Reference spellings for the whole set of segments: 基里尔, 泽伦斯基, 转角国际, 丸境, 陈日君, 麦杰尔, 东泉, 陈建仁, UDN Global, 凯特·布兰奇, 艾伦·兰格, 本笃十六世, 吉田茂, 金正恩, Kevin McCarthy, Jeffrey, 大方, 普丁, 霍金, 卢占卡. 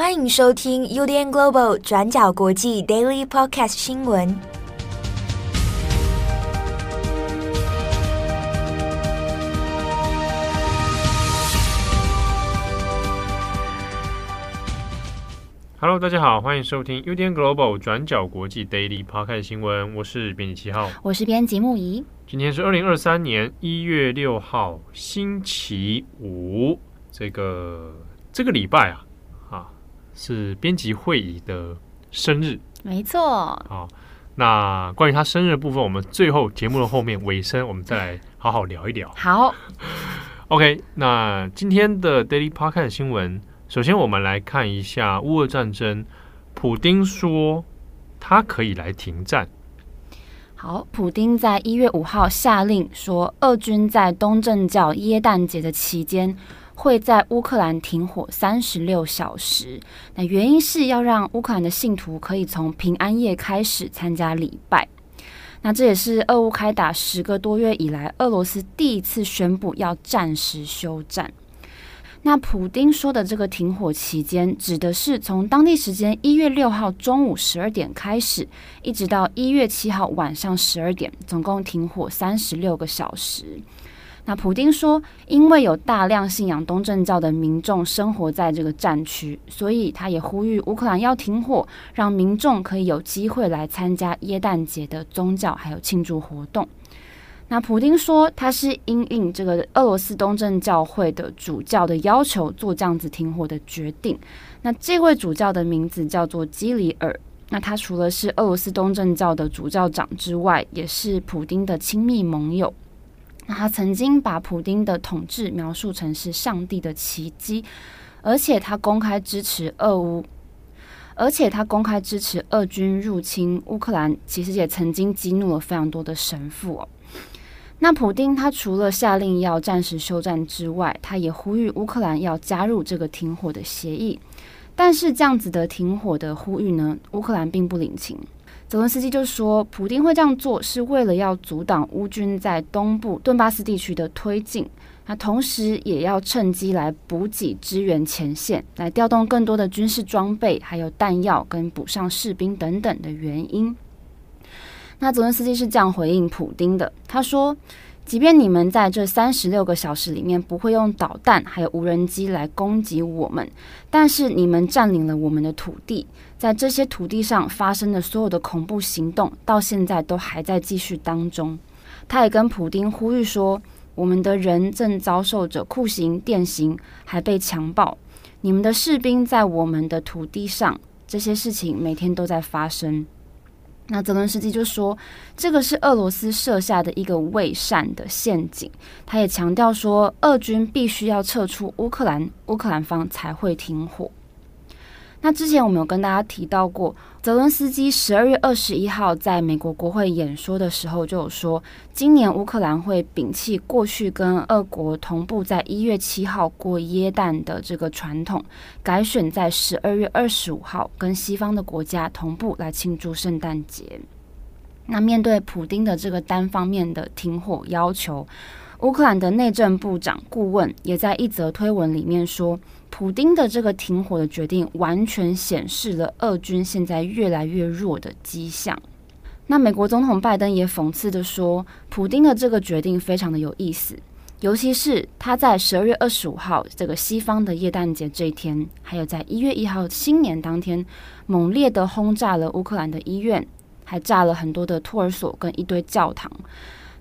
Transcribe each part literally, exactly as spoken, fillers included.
欢迎收听 U D N Global 转角国际 Daily Podcast 新闻。Hello， 大家好，欢迎收听 U D N Global 转角国际 Daily Podcast 新闻，我是编辑七号，我是编辑木仪。今天是二零二三年一月六号，星期五。这个这个礼拜啊。是编辑会议的生日，没错。好，那关于他生日的部分，我们最后节目的后面尾声，我们再来好好聊一聊。好，OK。那今天的 Daily Podcast 新闻，首先我们来看一下乌俄战争。普丁说他可以来停战。好，普丁在一月五号下令说，俄军在东正教耶诞节的期间，会在乌克兰停火三十六小时，那原因是要让乌克兰的信徒可以从平安夜开始参加礼拜。那这也是俄乌开打十个多月以来，俄罗斯第一次宣布要暂时休战。那普丁说的这个停火期间，指的是从当地时间一月六号中午十二点开始，一直到一月七号晚上十二点，总共停火三十六个小时。那普丁说，因为有大量信仰东正教的民众生活在这个战区，所以他也呼吁乌克兰要停火，让民众可以有机会来参加耶诞节的宗教还有庆祝活动。那普丁说，他是因应这个俄罗斯东正教会的主教的要求做这样子停火的决定。那这位主教的名字叫做基里尔，那他除了是俄罗斯东正教的主教长之外，也是普丁的亲密盟友。他曾经把普丁的统治描述成是上帝的奇迹，而且他公开支持俄乌，而且他公开支持俄军入侵乌克兰，其实也曾经激怒了非常多的神父哦。那普丁他除了下令要暂时休战之外，他也呼吁乌克兰要加入这个停火的协议，但是这样子的停火的呼吁呢，乌克兰并不领情。泽伦斯基就说，普丁会这样做是为了要阻挡乌军在东部顿巴斯地区的推进，那同时也要趁机来补给支援前线，来调动更多的军事装备还有弹药跟补上士兵等等的原因。那泽伦斯基是这样回应普丁的，他说，即便你们在这三十六个小时里面不会用导弹还有无人机来攻击我们，但是你们占领了我们的土地，在这些土地上发生的所有的恐怖行动到现在都还在继续当中。他也跟普丁呼吁说，我们的人正遭受着酷刑、电刑，还被强暴，你们的士兵在我们的土地上，这些事情每天都在发生。那泽伦斯基就说，这个是俄罗斯设下的一个未善的陷阱。他也强调说，俄军必须要撤出乌克兰，乌克兰方才会停火。那之前我们有跟大家提到过，泽伦斯基十二月二十一号在美国国会演说的时候就有说，今年乌克兰会摒弃过去跟俄国同步在一月七号过耶诞的这个传统，改选在十二月二十五号跟西方的国家同步来庆祝圣诞节。那面对普丁的这个单方面的停火要求，乌克兰的内政部长顾问也在一则推文里面说，普丁的这个停火的决定完全显示了俄军现在越来越弱的迹象。那美国总统拜登也讽刺的说，普丁的这个决定非常的有意思，尤其是他在十二月二十五号这个西方的耶诞节这一天，还有在一月一号新年当天，猛烈的轰炸了乌克兰的医院，还炸了很多的托儿所跟一堆教堂。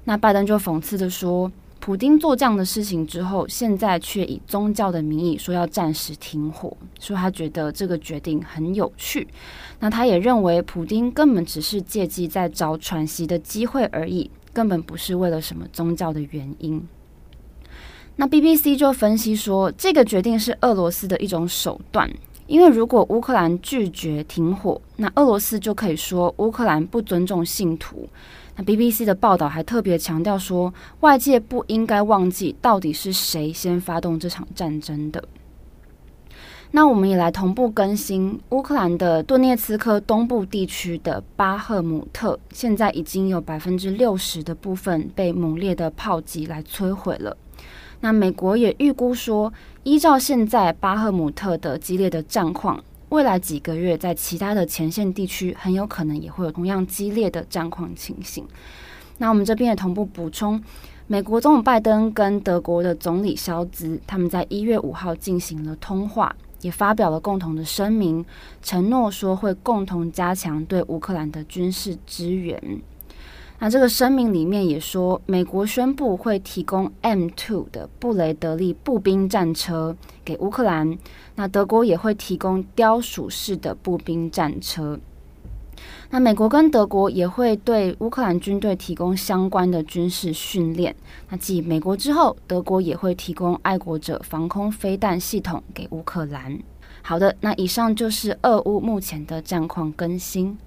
那拜登就讽刺的说，普丁做这样的事情之后，现在却以宗教的名义说要暂时停火，说他觉得这个决定很有趣。那他也认为，普丁根本只是借机在找喘息的机会而已，根本不是为了什么宗教的原因。那 B B C 就分析说，这个决定是俄罗斯的一种手段，因为如果乌克兰拒绝停火，那俄罗斯就可以说乌克兰不尊重信徒。B B C 的报道还特别强调说，外界不应该忘记到底是谁先发动这场战争的。那我们也来同步更新，乌克兰的顿涅茨克东部地区的巴赫姆特，现在已经有 百分之六十 的部分被猛烈的炮击来摧毁了。那美国也预估说，依照现在巴赫姆特的激烈的战况，未来几个月在其他的前线地区很有可能也会有同样激烈的战况情形。那我们这边也同步补充，美国总统拜登跟德国的总理肖兹，他们在一月五号进行了通话，也发表了共同的声明，承诺说会共同加强对乌克兰的军事支援。那这个声明里面也说，美国宣布会提供 M 二 的布雷德利步兵战车给乌克兰，那德国也会提供雕鼠式的步兵战车。那美国跟德国也会对乌克兰军队提供相关的军事训练。那继美国之后，德国也会提供爱国者防空飞弹系统给乌克兰。好的，那以上就是俄乌目前的战况更新。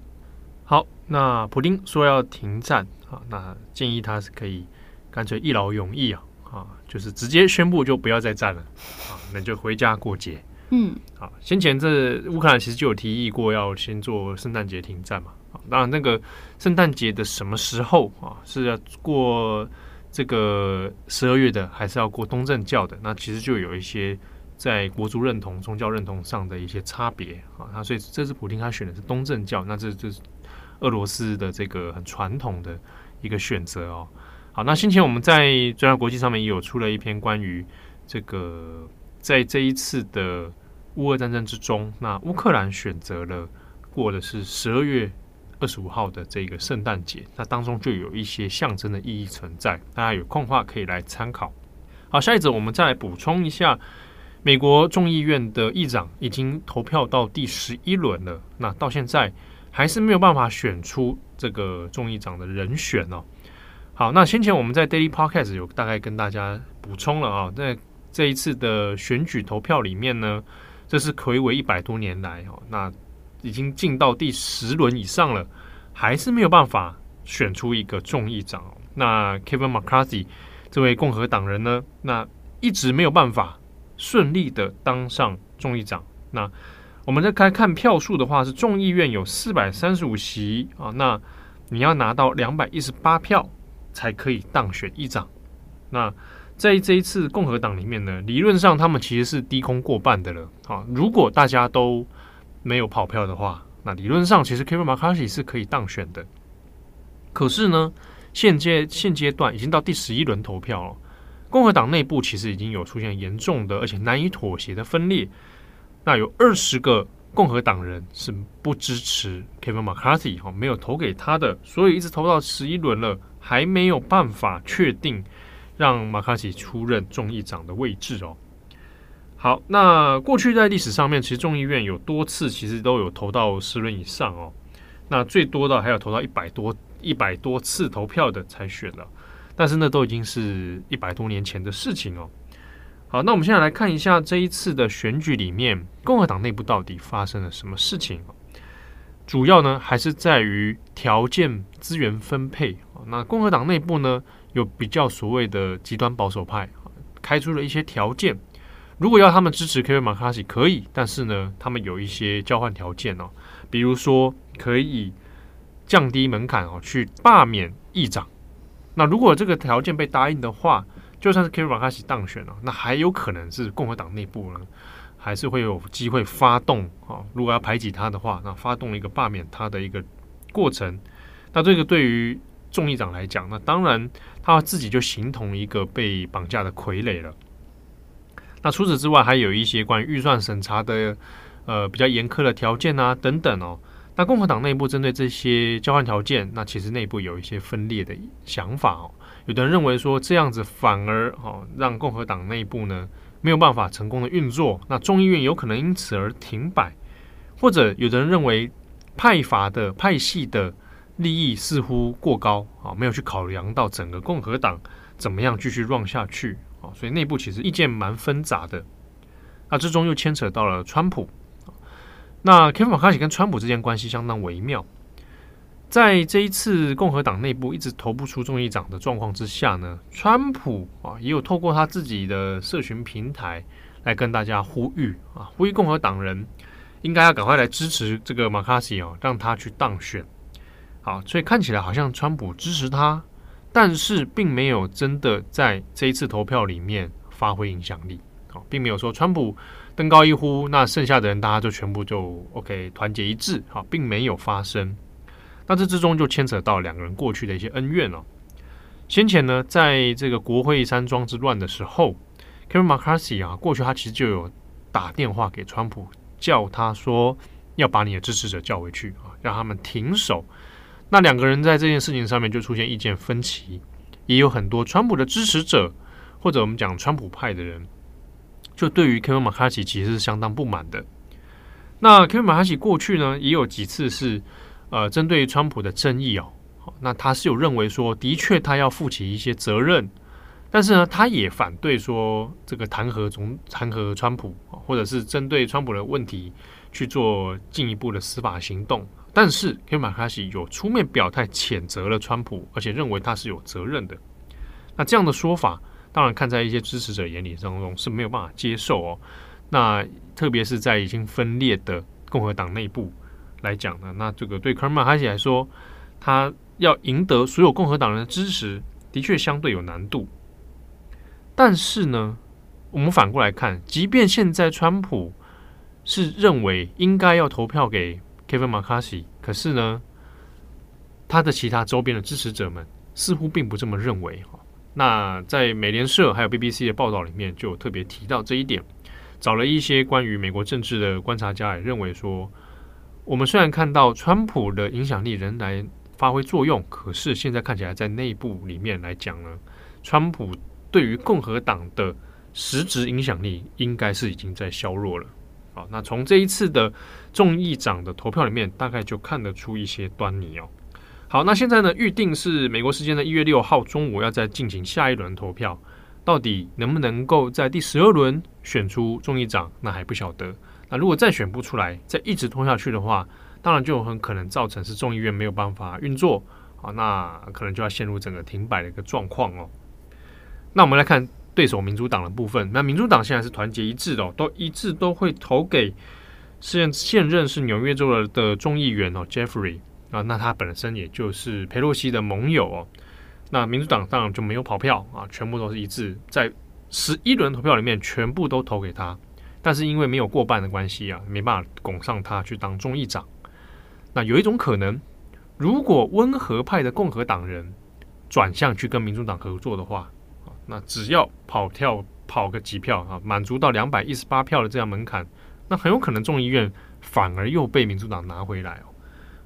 好，那普丁说要停战啊，那建议他是可以干脆一劳永逸啊，啊，就是直接宣布就不要再战了啊，那就回家过节。嗯，好，先前这乌克兰其实就有提议过要先做圣诞节停战嘛，啊，当然那个圣诞节的什么时候啊，是要过这个十二月的，还是要过东正教的？那其实就有一些在国族认同、宗教认同上的一些差别啊，那所以这次普丁他选的是东正教，那这这是俄罗斯的这个很传统的一个选择哦。好，那先前我们在《转角国际》上面也有出了一篇关于这个在这一次的乌俄战争之中，那乌克兰选择了过的是十二月二十五号的这个圣诞节，那当中就有一些象征的意义存在，大家有空的话可以来参考。好，下一则我们再来补充一下，美国众议院的议长已经投票到第十一轮了，那到现在还是没有办法选出这个众议长的人选哦。好，那先前我们在 Daily Podcast 有大概跟大家补充了啊，在这一次的选举投票里面呢，这是睽违一百多年来哦，那已经进到第十轮以上了，还是没有办法选出一个众议长哦。那 Kevin McCarthy 这位共和党人呢，那一直没有办法顺利的当上众议长。那我们再看票数的话，是众议院有四百三十五席啊，那你要拿到两百一十八票才可以当选议长。那在这一次共和党里面呢，理论上他们其实是低空过半的了啊。如果大家都没有跑票的话，那理论上其实 Kevin McCarthy 是可以当选的。可是呢，现阶现阶段已经到第十一轮投票了，共和党内部其实已经有出现严重的而且难以妥协的分裂。那有二十个共和党人是不支持 Kevin McCarthy 哈，没有投给他的，所以一直投到十一轮了，还没有办法确定让 McCarthy 出任众议长的位置哦。好，那过去在历史上面，其实众议院有多次其实都有投到十轮以上哦。那最多的还有投到一百多一百多次投票的才选了，但是那都已经是一百多年前的事情哦。好，那我们现在来看一下这一次的选举里面，共和党内部到底发生了什么事情。主要呢还是在于条件资源分配。那共和党内部呢有比较所谓的极端保守派，开出了一些条件，如果要他们支持 Kevin McCarthy 可以，但是呢他们有一些交换条件哦，比如说可以降低门槛哦，去罢免议长。那如果这个条件被答应的话，就算是 Kevin McCarthy 当选了，啊，那还有可能是共和党内部呢，还是会有机会发动啊。如果要排挤他的话，那发动一个罢免他的一个过程。那这个对于众议长来讲，那当然他自己就形同一个被绑架的傀儡了。那除此之外，还有一些关于预算审查的呃比较严苛的条件啊等等哦。那共和党内部针对这些交换条件，那其实内部有一些分裂的想法哦。有的人认为说这样子反而，哦，让共和党内部呢没有办法成功的运作，那众议院有可能因此而停摆。或者有的人认为派阀的派系的利益似乎过高，哦，没有去考量到整个共和党怎么样继续 run 下去，哦，所以内部其实意见蛮纷杂的。那之中又牵扯到了川普。那 Kevin McCarthy 跟川普之间关系相当微妙，在这一次共和党内部一直投不出众议长的状况之下呢，川普啊也有透过他自己的社群平台来跟大家呼吁啊，呼吁共和党人应该要赶快来支持这个 McCarthy 哦，让他去当选。好，所以看起来好像川普支持他，但是并没有真的在这一次投票里面发挥影响力。哦，并没有说川普登高一呼，那剩下的人大家就全部就 OK 团结一致，哦，并没有发生。那这之中就牵扯到两个人过去的一些恩怨哦。先前呢，在这个国会山庄之乱的时候 ，Kevin McCarthy 啊，过去他其实就有打电话给川普，叫他说要把你的支持者叫回去啊，让他们停手。那两个人在这件事情上面就出现意见分歧，也有很多川普的支持者或者我们讲川普派的人，就对于 Kevin McCarthy 其实是相当不满的。那 Kevin McCarthy 过去呢，也有几次是呃针对川普的争议哦。那他是有认为说的确他要负起一些责任，但是呢他也反对说这个弹劾总弹劾川普，或者是针对川普的问题去做进一步的司法行动。但是 Kevin McCarthy 有出面表态谴责了川普，而且认为他是有责任的。那这样的说法当然看在一些支持者眼里当中是没有办法接受哦。那特别是在已经分裂的共和党内部来讲呢，那这个对 Kevin McCarthy 来说，他要赢得所有共和党人的支持的确相对有难度。但是呢，我们反过来看，即便现在川普是认为应该要投票给 Kevin McCarthy， 可是呢他的其他周边的支持者们似乎并不这么认为。那在美联社还有 B B C 的报道里面就有特别提到这一点，找了一些关于美国政治的观察家也认为说，我们虽然看到川普的影响力仍然发挥作用，可是现在看起来在内部里面来讲呢，川普对于共和党的实质影响力应该是已经在削弱了。好，那从这一次的众议长的投票里面大概就看得出一些端倪哦。好，那现在呢，预定是美国时间的一月六号中午要再进行下一轮投票，到底能不能够在第十二轮选出众议长那还不晓得。那如果再选不出来，再一直拖下去的话，当然就很可能造成是众议院没有办法运作，好，那可能就要陷入整个停摆的一个状况哦。那我们来看对手民主党的部分，那民主党现在是团结一致的，哦，都一致都会投给现任是纽约州的众议员哦 Jeffrey 啊，那他本身也就是佩洛西的盟友哦。那民主党当然就没有跑票啊，全部都是一致，在十一轮投票里面全部都投给他，但是因为没有过半的关系啊，没办法拱上他去当众议长。那有一种可能，如果温和派的共和党人转向去跟民主党合作的话，那只要跑跳跑个几票啊，满足到两百一十八票的这样门槛，那很有可能众议院反而又被民主党拿回来哦。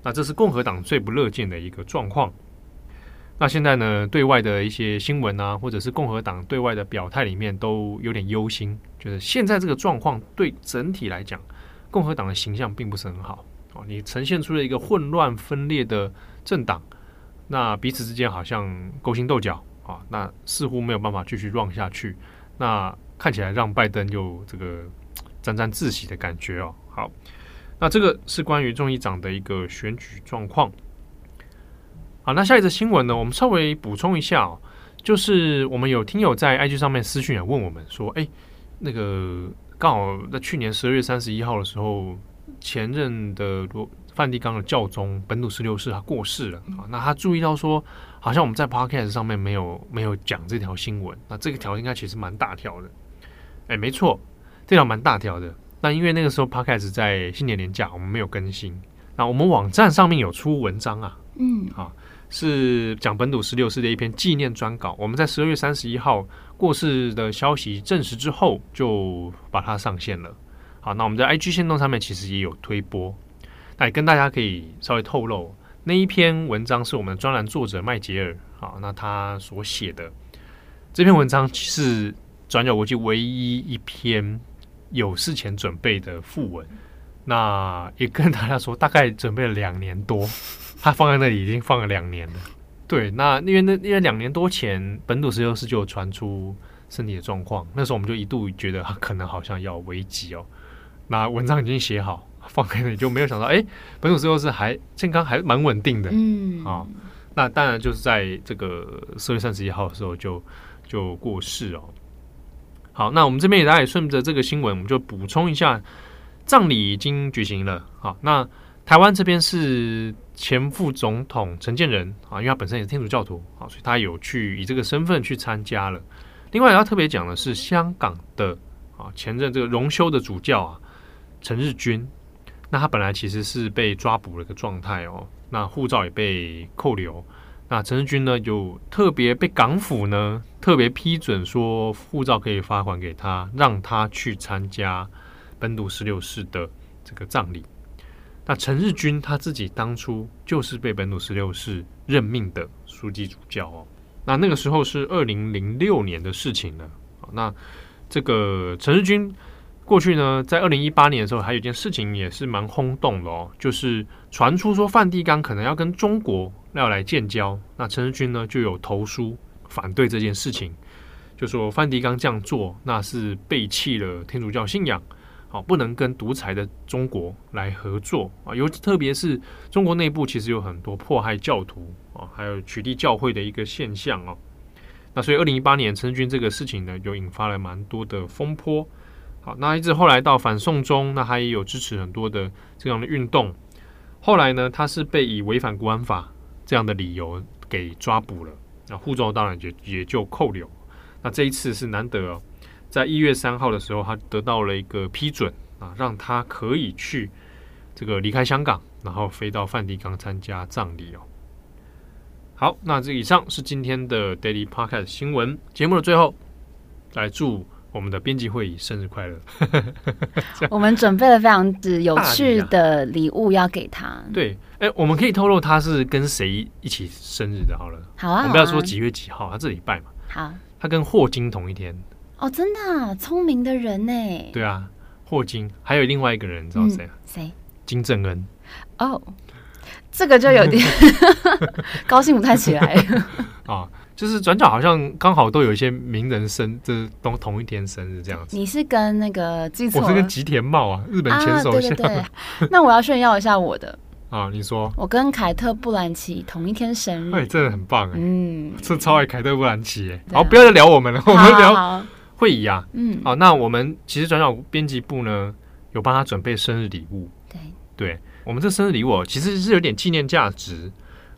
那这是共和党最不乐见的一个状况。那现在呢，对外的一些新闻啊，或者是共和党对外的表态里面都有点忧心，就是现在这个状况对整体来讲，共和党的形象并不是很好。你呈现出了一个混乱分裂的政党，那彼此之间好像勾心斗角啊，那似乎没有办法继续 run 下去，那看起来让拜登有这个沾沾自喜的感觉哦。好，那这个是关于众议长的一个选举状况。好，那下一则新闻呢，我们稍微补充一下哦，就是我们有听友在 I G 上面私讯也问我们说，哎，那个刚好在去年十二月三十一号的时候，前任的梵蒂冈的教宗本笃十六世他过世了，啊，那他注意到说好像我们在 podcast 上面没有没有讲这条新闻，那这个条应该其实蛮大条的，哎，没错，这条蛮大条的。那因为那个时候 podcast 在新年连假我们没有更新，那我们网站上面有出文章啊，嗯，啊，是讲本笃十六世的一篇纪念专稿，我们在十二月三十一号过世的消息证实之后就把它上线了。好，那我们在 I G 限动上面其实也有推播，那也跟大家可以稍微透露，那一篇文章是我们的专栏作者麦杰尔，好，那他所写的这篇文章是转角国际唯一一篇有事前准备的附文，那也跟大家说大概准备了两年多，他放在那里已经放了两年了。对，那因为那因为两年多前本笃十六世就有传出身体的状况，那时候我们就一度觉得他可能好像要危急哦。那文章已经写好放在那里，就没有想到哎，本笃十六世还健康还蛮稳定的，嗯，啊，那当然就是在这个十二月三十一号的时候就就过世哦。好，那我们这边也大家也顺着这个新闻我们就补充一下，葬礼已经举行了。好，那台湾这边是前副总统陈建仁啊，因为他本身也是天主教徒啊，所以他有去以这个身份去参加了。另外要特别讲的是香港的啊，前任这个荣休的主教啊，陈日君，那他本来其实是被抓捕的一个状态哦，那护照也被扣留。那陈日君呢，就特别被港府呢特别批准说护照可以发还给他，让他去参加本笃十六世的这个葬礼。那陈日君他自己当初就是被本笃十六世任命的枢机主教哦。那那个时候是二零零六年的事情了。那这个陈日君过去呢，在二零一八年的时候，还有一件事情也是蛮轰动的哦，就是传出说梵蒂冈可能要跟中国要来建交。那陈日君呢就有投书反对这件事情，就说梵蒂冈这样做，那是背弃了天主教信仰。好，不能跟独裁的中国来合作啊！尤其特别是中国内部，其实有很多迫害教徒啊，还有取缔教会的一个现象哦。那所以，二零一八年陈日君这个事情呢，就引发了蛮多的风波。好，那一直后来到反送中，那他也有支持很多的这样的运动。后来呢，他是被以违反国安法这样的理由给抓捕了，那护照当然也也就扣留。那这一次是难得哦。在一月三号的时候，他得到了一个批准啊，让他可以去这个离开香港，然后飞到梵蒂冈参加葬礼哦。好，那这以上是今天的 Daily Podcast 新闻节目的最后，来祝我们的编辑会议生日快乐。我们准备了非常有趣的礼物要给他。对，哎，我们可以透露他是跟谁一起生日的？好了，好啊，我们不要说几月几号，他这礼拜嘛。好，他跟霍金同一天。哦，真的啊，聪明的人呢？对啊，霍金，还有另外一个人，你知道谁啊？谁、嗯？金正恩。哦，这个就有点高兴不太起来、哦、就是转角好像刚好都有一些名人生，就是都同一天生日这样子。你是跟那个记错了？我是跟吉田茂啊，日本前首相、啊。对对对，那我要炫耀一下我的。啊，你说我跟凯特·布兰奇同一天生日，哎，真的很棒哎，嗯，是超爱凯特·布兰奇哎。好，不要再聊我们了，我们聊。好好会议啊，嗯，好、啊，那我们其实转角编辑部呢有帮他准备生日礼物，对，对我们这生日礼物、哦、其实是有点纪念价值，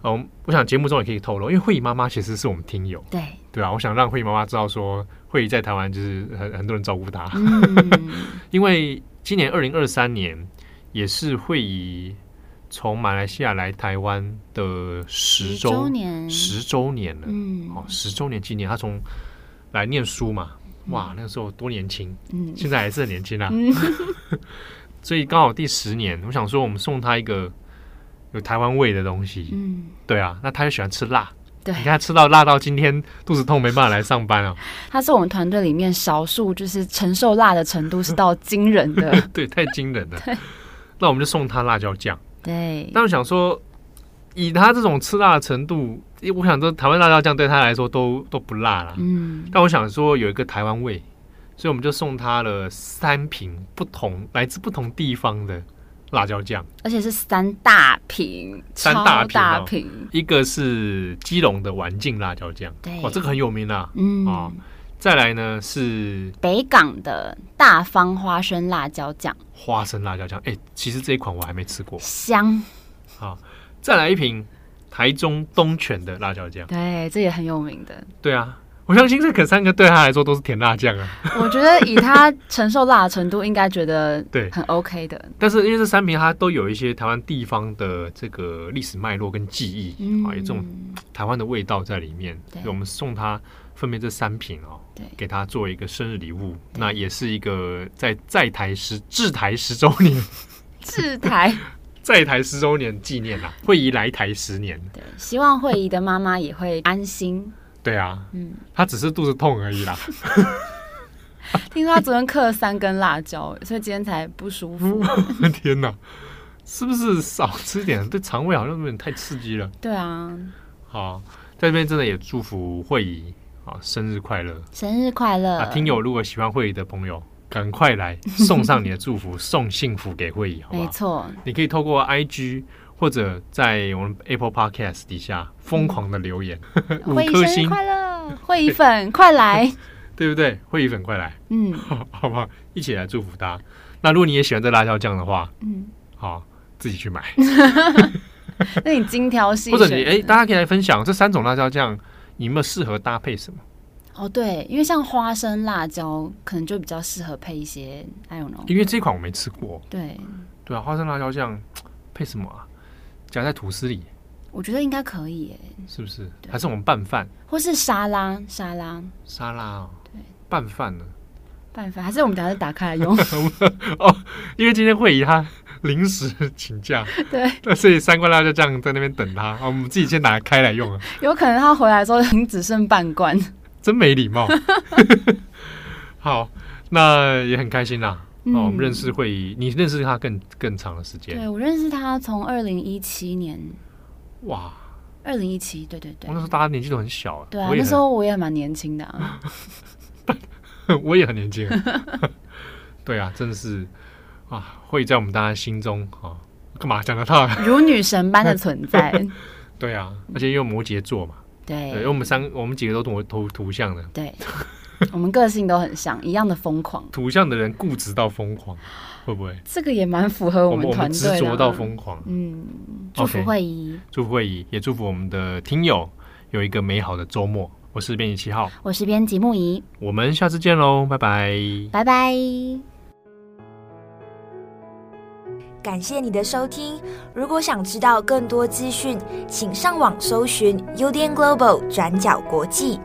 嗯，我想节目中也可以透露，因为慧仪妈妈其实是我们听友，对，对啊，我想让慧仪妈妈知道说，慧仪在台湾就是很很多人照顾她，嗯、因为今年二零二三年也是慧仪从马来西亚来台湾的十周周年，十周年了，嗯，哦，十周年纪念，她从来念书嘛。哇，那个时候多年轻，嗯，现在还是很年轻啊。嗯、所以刚好第十年，我想说我们送他一个有台湾味的东西，嗯，对啊，那他就喜欢吃辣，对，你看他吃到辣到今天肚子痛没办法来上班啊。他是我们团队里面少数就是承受辣的程度是到惊人的，对，太惊人了。那我们就送他辣椒酱，对。但我想说，以他这种吃辣的程度。我想说台湾辣椒酱对他来说都都不辣啦，嗯，但我想说有一个台湾味，所以我们就送他了三瓶不同来自不同地方的辣椒酱，而且是三大瓶，三大瓶，大瓶哦、一个是基隆的丸境辣椒酱，对，哇，这个很有名啦、啊，嗯、哦，再来呢是北港的大方花生辣椒酱，花生辣椒酱，哎、欸，其实这一款我还没吃过，香，好、哦，再来一瓶。台中东泉的辣椒酱，对，这也很有名的。对啊，我相信这可三个对他来说都是甜辣酱啊。我觉得以他承受辣的程度，应该觉得对很 OK 的。但是因为这三瓶它都有一些台湾地方的这个历史脉络跟记忆、嗯、啊，有这种台湾的味道在里面。所以我们送他分别这三瓶哦，给他做一个生日礼物，那也是一个在在台十制台十周年，制台。在台十周年纪念啦，慧仪来台十年，对，希望慧仪的妈妈也会安心。对啊，嗯，她只是肚子痛而已啦。听说她昨天嗑了三根辣椒，所以今天才不舒服。天哪，是不是少吃点？对肠胃好像有点太刺激了。对啊，好，在这边真的也祝福慧仪啊，生日快乐，生日快乐！啊，听友如果喜欢慧仪的朋友。赶快来送上你的祝福，送幸福给慧仪，好不好？没错，你可以透过 I G 或者在我们 Apple Podcast 底下疯狂的留言，嗯、五颗星快乐，慧仪粉快来，对不对？慧仪粉快来，嗯，好不好？一起来祝福他。那如果你也喜欢这辣椒酱的话，嗯，好，自己去买。那你精挑细选，或者你哎，大家可以来分享这三种辣椒酱，你有没有适合搭配什么？哦，对，因为像花生辣椒可能就比较适合配一些 I don't know， 因为这款我没吃过。对对啊，花生辣椒酱配什么啊？夹在吐司里，我觉得应该可以耶，是不是？还是我们拌饭，或是沙拉沙拉沙拉、哦、对，拌饭呢？拌饭还是我们等一下打开来用哦，因为今天会以他临时请假，对，所以三罐辣椒酱在那边等他、哦、我们自己先拿开来用、啊、有可能他回来的时候只剩半罐。真没礼貌。好，那也很开心啦、嗯哦、我们认识慧宜，你认识他 更, 更长的时间。对，我认识他从二零一七年。哇，二零一七，对对对，我那时候大家年纪都很小、啊、对啊，那时候我也蛮年轻的啊。我也很年轻、啊、对啊，真的是啊，慧宜在我们大家心中啊，干嘛讲到他如女神般的存在。对啊，而且又摩羯座嘛，对，因为我们三我们几个都同同图像的，对，我们个性都很像，一样的疯狂。图像的人固执到疯狂，会不会？这个也蛮符合我们团队的。我们执着到疯狂，嗯，祝福慧宜， okay, 祝福慧宜，也祝福我们的听友有一个美好的周末。我是编辑七号，我是编辑牧宜，我们下次见喽，拜拜，拜拜。感谢你的收听，如果想知道更多资讯，请上网搜寻 U D N Global 转角国际。